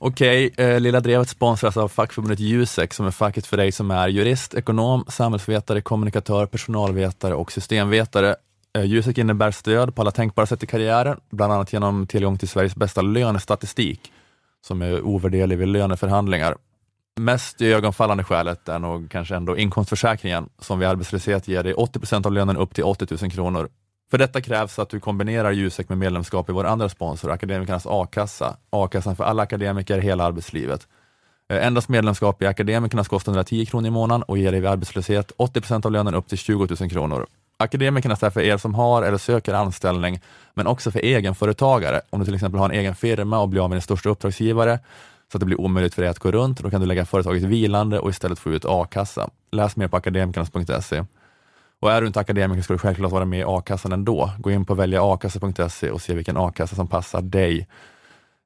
Okej, Lilla Drevet sponsras av fackförbundet Jusek, som är facket för dig som är jurist, ekonom, samhällsvetare, kommunikatör, personalvetare och systemvetare. Jusek innebär stöd på alla tänkbara sätt i karriären, bland annat genom tillgång till Sveriges bästa lönestatistik som är ovärderlig vid löneförhandlingar. Mest i ögonfallande skälet är nog kanske ändå inkomstförsäkringen som vid arbetslöshet ger dig 80% av lönen upp till 80 000 kronor. För detta krävs att du kombinerar Jusek med medlemskap i vår andra sponsor, Akademikernas a-kassa. A-kassan för alla akademiker hela arbetslivet. Endast medlemskap i Akademikernas kostar 110 kronor i månaden och ger dig vid arbetslöshet 80% av lönen upp till 20 000 kronor. Akademikerna är för er som har eller söker anställning, men också för egenföretagare. Om du till exempel har en egen firma och blir av med din största uppdragsgivare så att det blir omöjligt för dig att gå runt, då kan du lägga företaget vilande och istället få ut a-kassa. Läs mer på akademikernas.se. Och är du inte akademiker ska du självklart vara med i a-kassan ändå. Gå in på välja akassa.se och se vilken a-kassa som passar dig.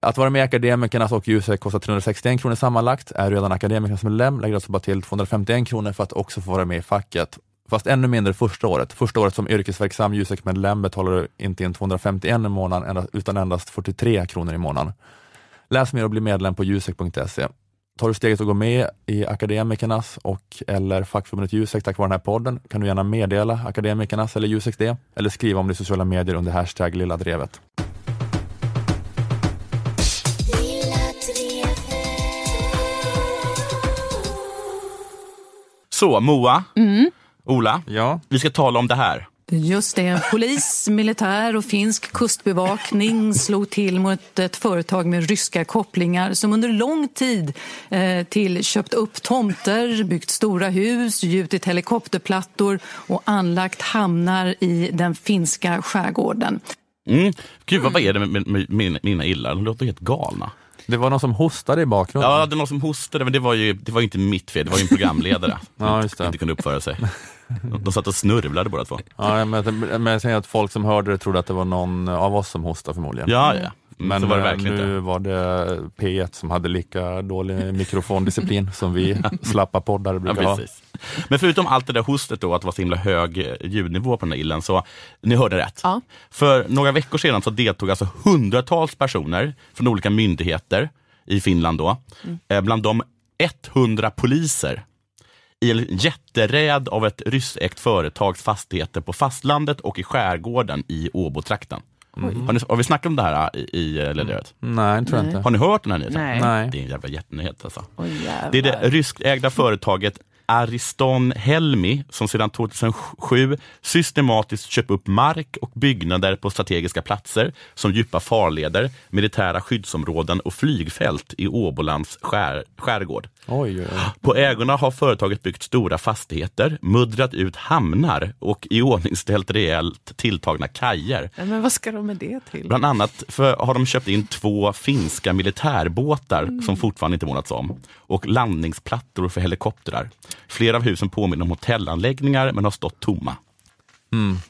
Att vara med i Akademikernas och Jusek kostar 361 kronor sammanlagt. Är du redan akademikernas medlem lägger du alltså bara till 251 kronor för att också få vara med i facket. Fast ännu mindre första året. Första året som yrkesverksam Jusek-medlem betalar du inte in 251 i månaden utan endast 43 kronor i månaden. Läs mer och bli medlem på jusek.se. Tar du steget att gå med i Akademikernas och eller fackförbundet Jusek tack vare den här podden kan du gärna meddela Akademikernas eller Jusek det eller skriva om det i sociala medier under hashtag Lilla Drevet. Så Moa, Ola, vi ska tala om det här. Just det. Polis, militär och finsk kustbevakning slog till mot ett företag med ryska kopplingar som under lång tid till köpt upp tomter, byggt stora hus, gjutit helikopterplattor och anlagt hamnar i den finska skärgården. Mm. Gud, vad är det med mina illar? De låter helt galna. Det var någon som hostade i bakgrunden. Ja, det var någon som hostade, men det var ju inte mitt fel. Det var ju en programledare som inte kunde uppföra sig. De satt och snurvlade båda två. Ja, men jag säger att folk som hörde det trodde att det var någon av oss som hostade förmodligen. Ja. Men var det verkligen nu inte. Var det P1 som hade lika dålig mikrofondisciplin som vi slappa poddare brukar ha. Men förutom allt det där hostet då, att det var så himla hög ljudnivå på den här illen, så ni hörde rätt. Ja. För några veckor sedan så deltog alltså hundratals personer från olika myndigheter i Finland då. Mm. Bland dem 100 poliser i en jätteräd av ett ryssäkt företags fastigheter på fastlandet och i skärgården i Åbo-trakten. Mm. Har vi snackat om det här i Lederet? Nej, tror jag inte. Har ni hört den här nyheten? Nej. Det är en jävla jättenyhet alltså. Det är det ryskägda företaget Ariston Helmi som sedan 2007 systematiskt köpt upp mark och byggnader på strategiska platser som djupa farleder, militära skyddsområden och flygfält i Åbolands skärgård. Oj. På ägorna har företaget byggt stora fastigheter, muddrat ut hamnar och iordningställt rejält tilltagna kajer. Men vad ska de med det till? Bland annat har de köpt in 2 finska militärbåtar som fortfarande inte målats om och landningsplattor för helikoptrar. Flera av husen påminner om hotellanläggningar men har stått tomma.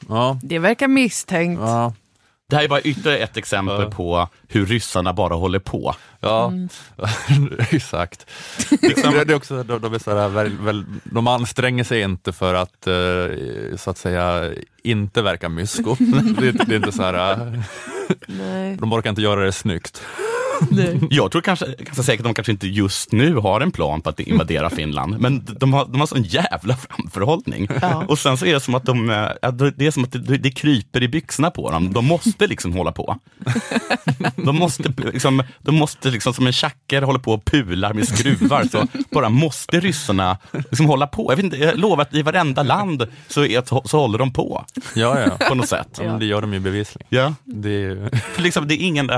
Ja. Det verkar misstänkt. Ja. Det här är bara ytterligare ett exempel på hur ryssarna bara håller på. Ja, exakt. Det är också, de är så här, de anstränger sig inte för att så att säga inte verka mysko. Det är inte så här. Nej. De orkar inte göra det snyggt. Nej. Jag tror kanske säkert att de kanske inte just nu har en plan på att invadera Finland, men de har sån jävla framförhållning. Ja. Och sen så är det som att det kryper i byxorna på dem. De måste liksom hålla på. De måste liksom som en tjacker hålla på och pular med skruvar, så bara måste ryssarna liksom hålla på. Jag lovar att i varenda land så håller de på. Ja. På något sätt. Ja. Det gör de ju bevisligen. Ja. För liksom det är ingen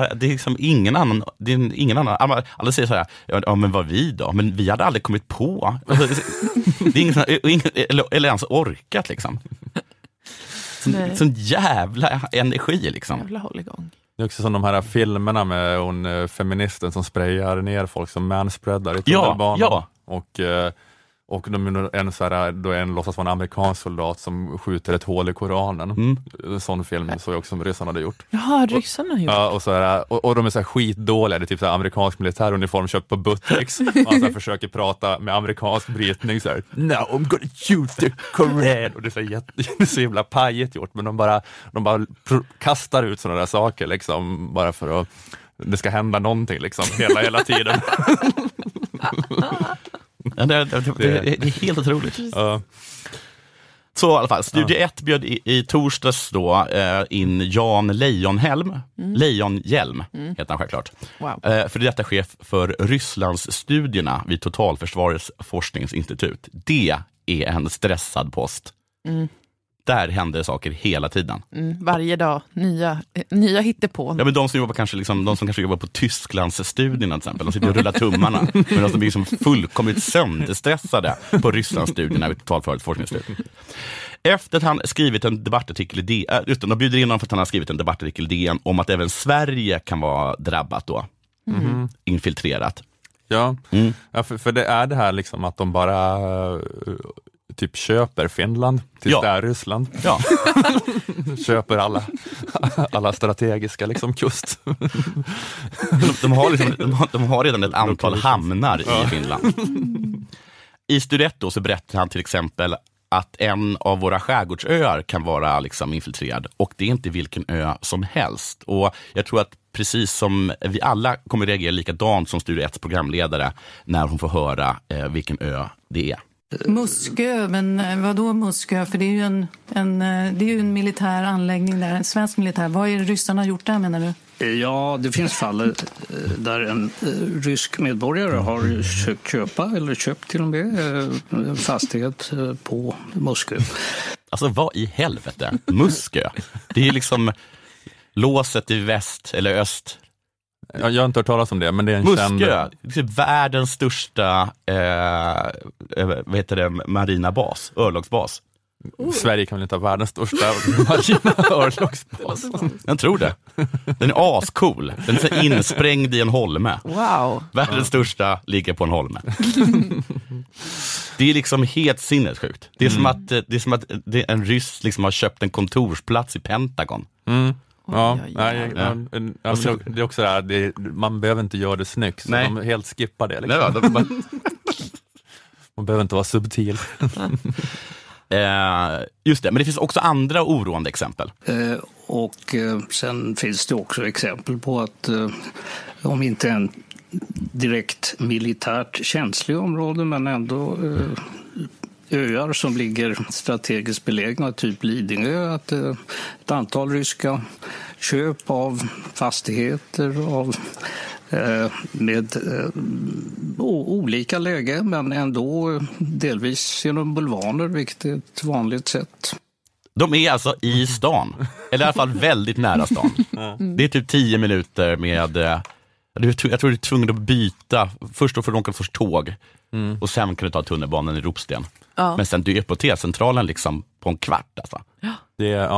annan, alla säger så här, ja men vad vi då? Men vi hade aldrig kommit på. Det är ingen eller ens orkat liksom. Sån jävla energi liksom. Jävla hålligång. Det är också som de här filmerna med hon feministen som sprayar ner folk som manspreadar i tunnelbanan. Ja. Och då är en låtsas vara en amerikansk soldat som skjuter ett hål i Koranen. Sån film såg jag också som ryssarna hade gjort. Ja, ryssarna har gjort. Och de är så här skitdåliga. Det är typ så här amerikansk militäruniform köpt på Buttex. Och han försöker prata med amerikansk brytning så här. No, I'm gonna shoot the Koran. Och det är så himla pajet gjort. Men de bara kastar ut sådana där saker liksom. Bara för att det ska hända någonting liksom. Hela tiden. Det är helt otroligt. Så i alla fall, Studie 1 bjöd i torsdags då in Jan Leijonhelm. Leijonhjelm heter han självklart. Wow. För detta chef för Rysslands studierna vid Totalförsvarets forskningsinstitut. Det är en stressad post. Där händer saker hela tiden. Varje dag, nya hittepå. Ja, men de som kanske jobbar på Tysklands studierna till exempel, de sitter och rullar tummarna. Men de som blir liksom fullkomligt sönderstressade på Rysslands studierna vid totalförsvarets forskningsinstitut. Efter att han skrivit en debattartikel i DN, de bjuder in honom för att han har skrivit en debattartikel i DN om att även Sverige kan vara drabbat då. Infiltrerat. Ja. För det är det här liksom att de bara typ köper Finland tills det är Ryssland. Ja. Köper alla strategiska liksom kust. De har redan ett antal hamnar i Finland. I Sturetto så berättar han till exempel att en av våra skärgårdsöar kan vara liksom infiltrerad, och det är inte vilken ö som helst. Och jag tror att precis som vi alla kommer reagera likadant som Studie 1:s programledare när hon får höra vilken ö det är. Muskö, men vad då Muskö? För det är ju en militär anläggning där, en svensk militär. Vad är det ryssarna gjort där, menar du? Ja, det finns fall där en rysk medborgare har köpt en fastighet på Muskö. Alltså vad i helvete? Muskö. Det är liksom låset i väst eller öst. Jag har inte hört talas om det, men det är en Muskö, känd... världens största vad heter det, marina bas, örlogsbas. Sverige kan väl inte ha världens största marina örlogsbas? Jag tror det. Den är ascool. Den är så insprängd i en holme. Wow. Världens största ligger på en holme. Det är liksom helt sinnessjukt. Det är som att en ryss liksom har köpt en kontorsplats i Pentagon. Mm. Ja, nej, det är också där man behöver inte göra det snyggt, så de helt skippar det liksom. Nej, de bara... man behöver inte vara subtil. Just det, men det finns också andra oroande exempel. Och sen finns det också exempel på att om inte en direkt militärt känslig område, men ändå öar som ligger strategiskt belägna, typ Lidingö, att ett antal ryska köp av fastigheter av, med olika läge, men ändå delvis genom bulvaner, vilket är ett vanligt sätt. De är alltså i stan, eller i alla fall väldigt nära stan. Det är typ 10 minuter med... Jag tror du är tvungen att byta. Först då får du åka först tåg. Och sen kan du ta tunnelbanan i Ropsten. Ja. Men sen du är på T-centralen liksom på en kvart. Alltså.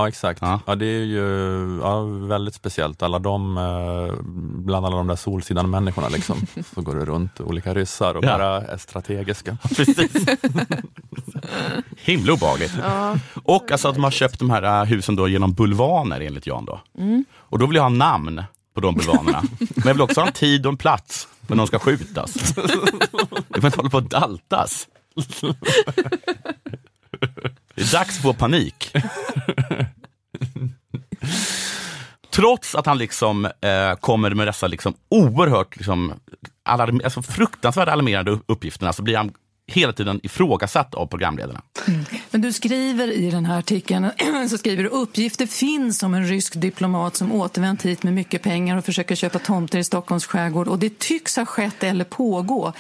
Exakt. Ja. Ja, det är ju väldigt speciellt. Bland alla de där solsidan-människorna liksom. Så går det runt olika ryssar och bara är strategiska. Precis. Himla obehagligt. Ja. Och alltså att man har köpt de här husen då genom bulvaner enligt Jan då. Mm. Och då vill jag ha namn på de bulvanerna. Men jag vill också ha en tid och en plats när de ska skjutas. Det får inte hålla på att daltas. Det är dags för panik. Trots att han liksom kommer med dessa liksom oerhört liksom fruktansvärt alarmerande uppgifterna, så blir han hela tiden ifrågasatt av programledarna. Mm. Men du skriver i den här artikeln, så skriver du, uppgifter finns om en rysk diplomat som återvänt hit med mycket pengar och försöker köpa tomter i Stockholms skärgård, och det tycks ha skett eller pågå.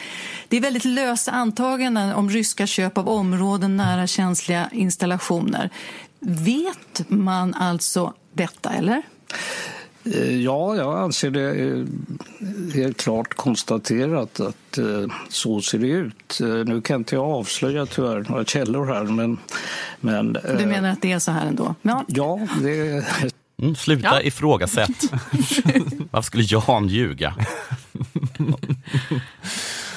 Det är väldigt lösa antaganden om ryska köp av områden nära känsliga installationer. Vet man alltså detta, eller? Ja, jag anser det helt klart konstaterat att så ser det ut. Nu kan inte jag avslöja tyvärr några källor här, men du menar att det är så här ändå? Ja, det... sluta ifrågasätt. Varför skulle Jan ljuga?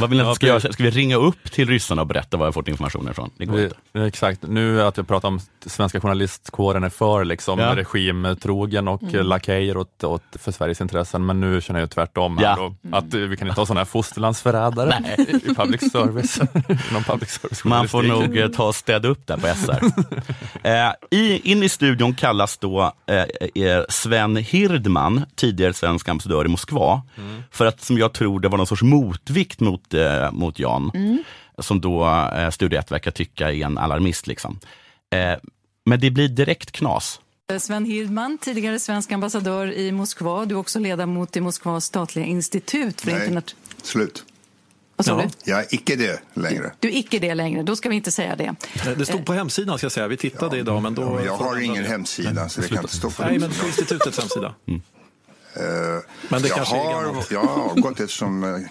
Vad vill ni ska göra? Ska vi ringa upp till ryssarna och berätta vad jag fått information ifrån? Det går inte. Exakt. Nu att jag pratar om svenska journalistkåren är för liksom regimtrogen och lakejer åt för Sveriges intressen, men nu känner jag tvärtom här då, att vi kan inte ha sådana här fosterlandsförrädare i public service. Man får nog ta och städa upp där på SR. In i studion kallas då Sven Hirdman, tidigare svensk ambassadör i Moskva, för att, som jag tror, det var någon sorts motvikt mot Jan, som då Studio 1 verkar tycka är en alarmist liksom. Men det blir direkt knas. Sven Hirdman, tidigare svensk ambassadör i Moskva, du är också ledamot i Moskvas statliga institut för slut. Jag är icke det längre. Du är icke det längre, då ska vi inte säga det. Det stod på hemsidan, ska jag säga. Vi tittade idag, men då... Jag har ingen hemsida, så det kan inte stå på hemsidan. Nej, men på institutets hemsida. Men det kanske är... Jag har gått ett som...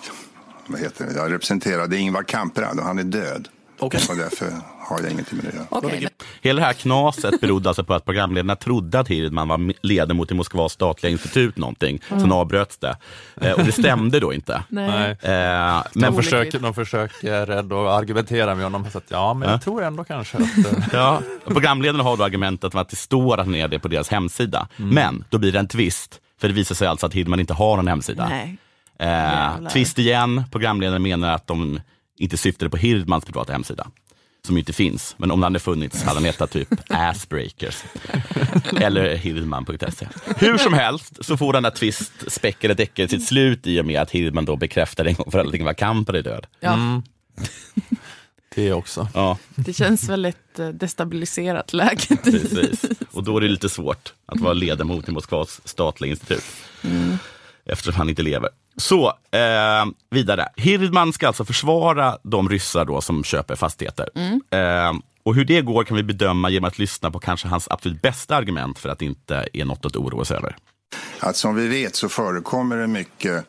Jag representerade Ingvar Kamprad och han är död. Okay. Och därför har jag ingenting med det att göra. Okay. Hela det här knaset berodde alltså på att programledarna trodde att Hirdman var ledamot i Moskvas statliga institut någonting, som avbröts det. Och det stämde då inte. Nej. Men de försöker ändå argumentera med honom så att, jag tror ändå kanske att... Programledarna har då argumentet att det står att ner det på deras hemsida. Men då blir det en twist, för det visar sig alltså att Hirdman inte har någon hemsida. Nej. Twist igen, programledaren menar att de inte syftade på Hirdmans privata hemsida, som ju inte finns, men om den hade funnits hade den hetat typ Assbreakers eller hirdman.se. Hur som helst så får den här twist-späckade däcket sitt slut i och med att Hirdman då bekräftar en gång för att Ingvar Kamprad är död. Det också. Ja. Det känns väldigt destabiliserat läget. Precis. Och då är det lite svårt att vara ledamot i Moskvas statliga institut. Eftersom han inte lever. Så, vidare. Hirdman ska alltså försvara de ryssar då som köper fastigheter. Och hur det går kan vi bedöma genom att lyssna på kanske hans absolut bästa argument för att det inte är något att oroa sig över. Att som vi vet så förekommer det mycket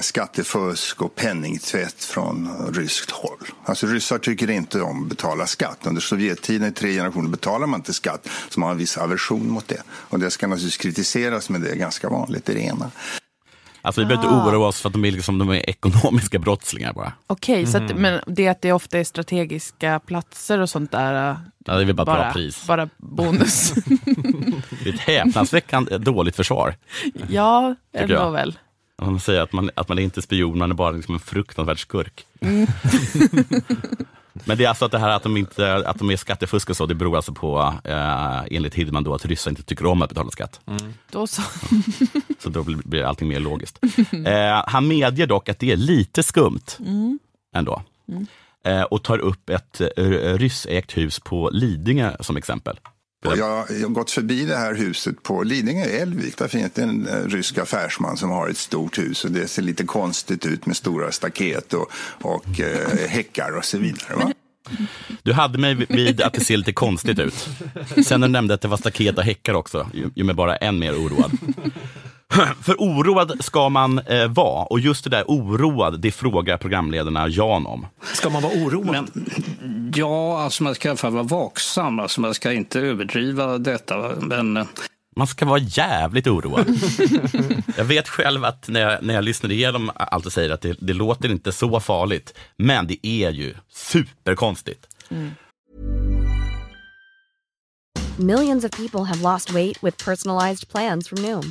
skattefusk och penningtvätt från ryskt håll. Alltså ryssar tycker inte om att betala skatt. Under sovjettiden i 3 generationer betalar man inte skatt, så man har en viss aversion mot det. Och det ska naturligtvis kritiseras, men det är ganska vanligt i det ena. Alltså vi behöver inte oroa oss för att de är, liksom, de är ekonomiska brottslingar bara. Okej, så att, men det att det ofta är strategiska platser och sånt där... Ja, det är väl bara bra pris. Bara bonus. Det är ett häpnadsväckande dåligt försvar. Ja, ändå väl. Man säger att man är inte spion, man är bara liksom en fruktansvärd skurk. Mm. Men det är alltså att det här att de är skattefusk och så, det beror alltså på enligt Hirdman då att ryssar inte tycker om att betala skatt. Mm. Då så. Så då blir allting mer logiskt. Han medger dock att det är lite skumt ändå. Mm. Och tar upp ett ryssägt hus på Lidingö som exempel. Jag har gått förbi det här huset på Lidingö i Älvik. Där finns en rysk affärsman som har ett stort hus och det ser lite konstigt ut med stora staket och häckar och så vidare. Va? Du hade mig vid att det ser lite konstigt ut. Sen du nämnde att det var staket och häckar också. Jag är bara än mer oroad. För oroad ska man vara. Och just det där oroad, det frågar programledarna Jan om. Ska man vara oroad? Men, ja, alltså man ska vara vaksam. Alltså man ska inte överdriva detta. Men... man ska vara jävligt oroad. Jag vet själv att när jag lyssnar igenom allt och säger att det låter inte så farligt. Men det är ju superkonstigt. Mm. Millions of people have lost weight with personalized plans from Noom.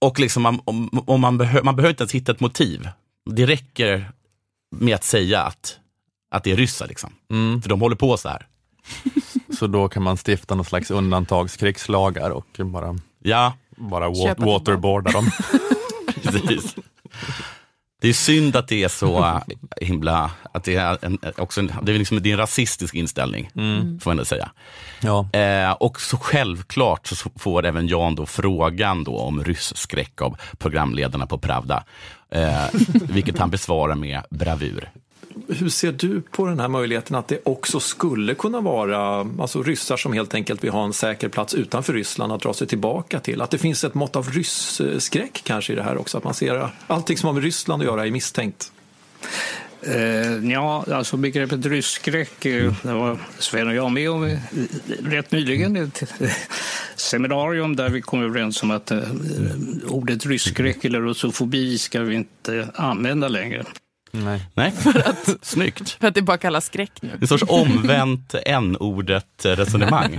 Och liksom man behöver inte ens hitta ett motiv. Det räcker med att säga att det är ryssar liksom. Mm. För de håller på så här. Så då kan man stifta någon slags undantagskrigslagar och bara waterboarda dem. Precis. Det är synd att det är så himla att det är en rasistisk inställning får man säga. Ja. Och så självklart så får även Jan då frågan då om rysskräck av programledarna på Pravda, vilket han besvarar med bravur. Hur ser du på den här möjligheten att det också skulle kunna vara alltså ryssar som helt enkelt vill ha en säker plats utanför Ryssland att dra sig tillbaka till? Att det finns ett mått av rysskräck kanske i det här också? Att man ser allting som har med Ryssland att göra är misstänkt? Alltså begreppet rysskräck, det var Sven och jag med om rätt nyligen i ett seminarium där vi kom överens om att ordet rysskräck eller russofobi ska vi inte använda längre. Nej. Snyggt. För att det bara kallas skräck nu. En sorts omvänt n-ordet resonemang.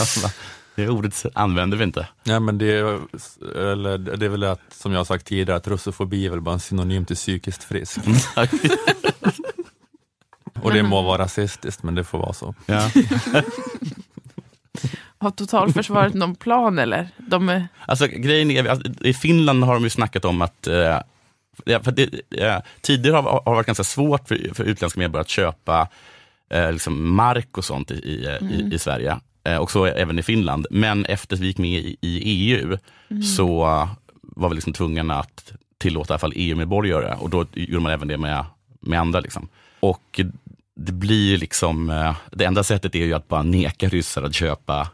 Alltså, det ordet använder vi inte. Nej, men det är väl att, som jag har sagt tidigare, att russofobi är väl bara en synonym till psykiskt frisk. Och det må vara rasistiskt, men det får vara så. Ja. Har totalförsvaret någon plan eller? Alltså grejen är, i Finland har de ju snackat om att tidigare har varit ganska svårt för utländska medborgare att köpa liksom mark och sånt i Sverige. Och så även i Finland. Men efter att vi gick med i EU så var vi liksom tvungna att tillåta i alla fall EU-medborgare. Och då gjorde man även det med andra liksom. Och det blir liksom, det enda sättet är ju att bara neka ryssar att köpa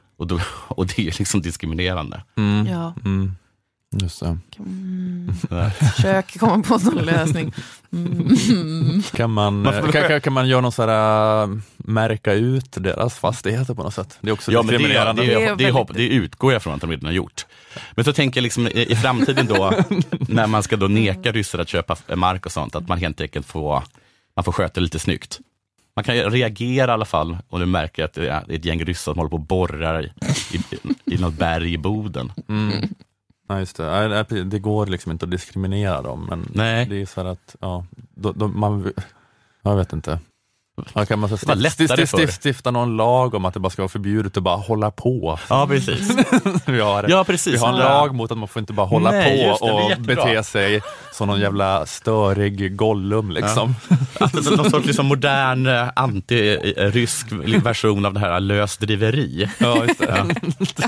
och det är liksom diskriminerande. Mm. Ja. Mm. Just så. Försök komma på någon lösning. Kan man göra någon så här, märka ut deras fastigheter på något sätt? Det är också diskriminerande. Det utgår jag från att de redan har gjort. Men så tänker jag liksom i framtiden då när man ska då neka ryssar att köpa mark och sånt, att man helt enkelt får sköta lite snyggt. Man kan reagera i alla fall om du märker att det är ett gäng ryssar som håller på och borrar i något berg i Boden. Mm. Ja, just det. Det går liksom inte att diskriminera dem. Men nej. Det är så här att, ja, jag vet inte. Man kan stifta någon lag om att det bara ska vara förbjudet att bara hålla på. Ja, precis. Vi har en lag mot att man får inte bara hålla på och bete sig som någon jävla störig Gollum liksom. Ja. Alltså någon sorts liksom modern antirysk version av det här lösdriveri. Ja, just det. Ja.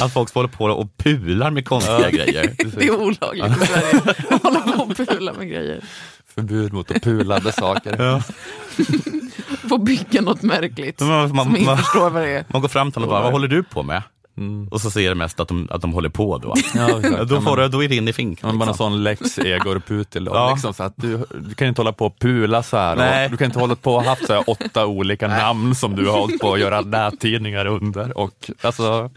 Att folk håller på och pular med konstiga grejer. Det är olagligt i Sverige. Hålla på och pula med grejer. Förbud mot att pulade saker. Ja. Få bygga något märkligt. Man förstår vad det är. Man går fram till och bara, vad håller du på med? Mm. Och så ser det mest att de håller på då. Ja, då är det in i finkan. Man bara liksom. En sån Lex Egor Putil. Ja. Liksom, så att du kan inte hålla på och pula så här. Och du kan inte hålla på och ha haft så här 8 olika namn som du har hållit på att göra nättidningar under. Och alltså,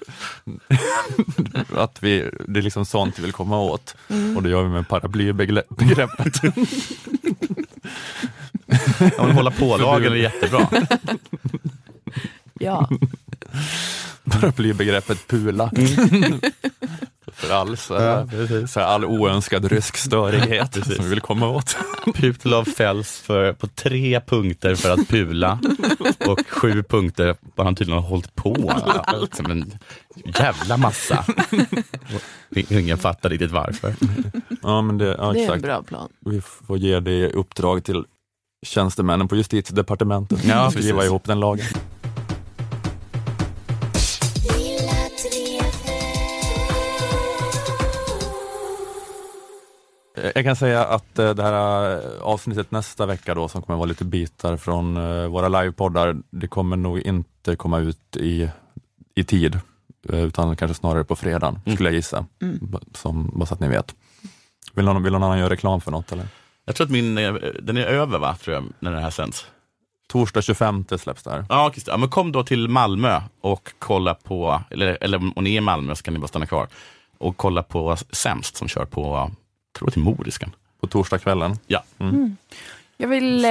att det är liksom sånt vi vill komma åt. Mm. Och det gör vi med paraplybegreppet. Om du håller på lagen är jättebra. Ja. Bara blir begreppet pula. Mm. För all oönskad rysk störighet som vi vill komma åt. Putlav fälls på 3 punkter för att pula och 7 punkter vad han tydligen har hållit på. Som en jävla massa. Och ingen fattar riktigt varför. Ja, men det är en bra plan. Vi får ge det i uppdrag till tjänstemännen på Justitiedepartementet. Ja, skriva ihop den lagen. Jag kan säga att det här avsnittet nästa vecka då, som kommer vara lite bitar från våra livepoddar, det kommer nog inte komma ut i tid, utan kanske snarare på fredagen, skulle jag gissa. Mm. Bara så att ni vet. Vill någon annan göra reklam för något, eller? Jag tror att den är över, va, tror jag, när det här sänds. Torsdag 25 släpps där. Ja, just det. Ja, men kom då till Malmö och kolla på, eller om ni är i Malmö så kan ni bara stanna kvar och kolla på Sämst som kör på, tror jag, till Moriskan. På torsdagskvällen? Ja. Mm. Jag vill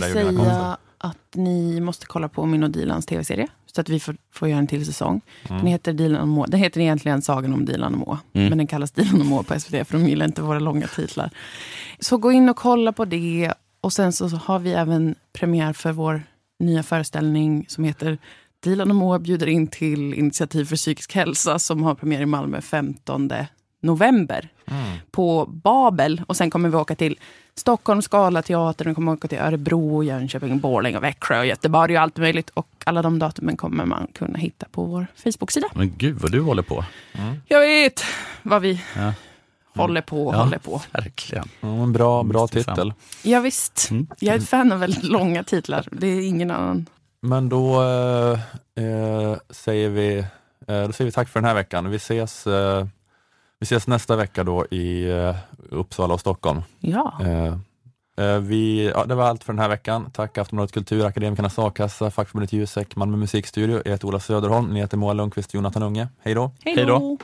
säga att ni måste kolla på min och Dilans tv-serie. Så att vi får göra en till säsong. Den heter Dilan och Moa. Den heter egentligen Sagan om Dilan och Moa. Mm. Men den kallas Dilan och Moa på SVT för de gillar inte våra långa titlar. Så gå in och kolla på det. Och sen så har vi även premiär för vår nya föreställning som heter Dilan och Moa bjuder in till initiativ för psykisk hälsa, som har premiär i Malmö 15 november på Babel. Och sen kommer vi åka till Stockholm, Skala teatern, och kommer åka till Örebro, Jönköping, Borlänge och Växjö och Göteborg och allt möjligt. Och alla de datumen kommer man kunna hitta på vår Facebook-sida. Men gud vad du håller på. Mm. Jag vet vad vi håller på. Verkligen. En bra titel. Ja visst. Mm. Jag är ett fan av väldigt långa titlar. Det är ingen annan. Men då säger vi tack för den här veckan. Vi ses nästa vecka då i Uppsala och Stockholm. Ja. Det var allt för den här veckan. Tack Aftonbladet Kultur, Akademikernas a-kassa, Fackförbundet Jusek, Malmö Musikstudio. Jag heter Ola Söderholm, ni heter Moa Lundqvist och Jonathan Unge. Hej då! Hej då!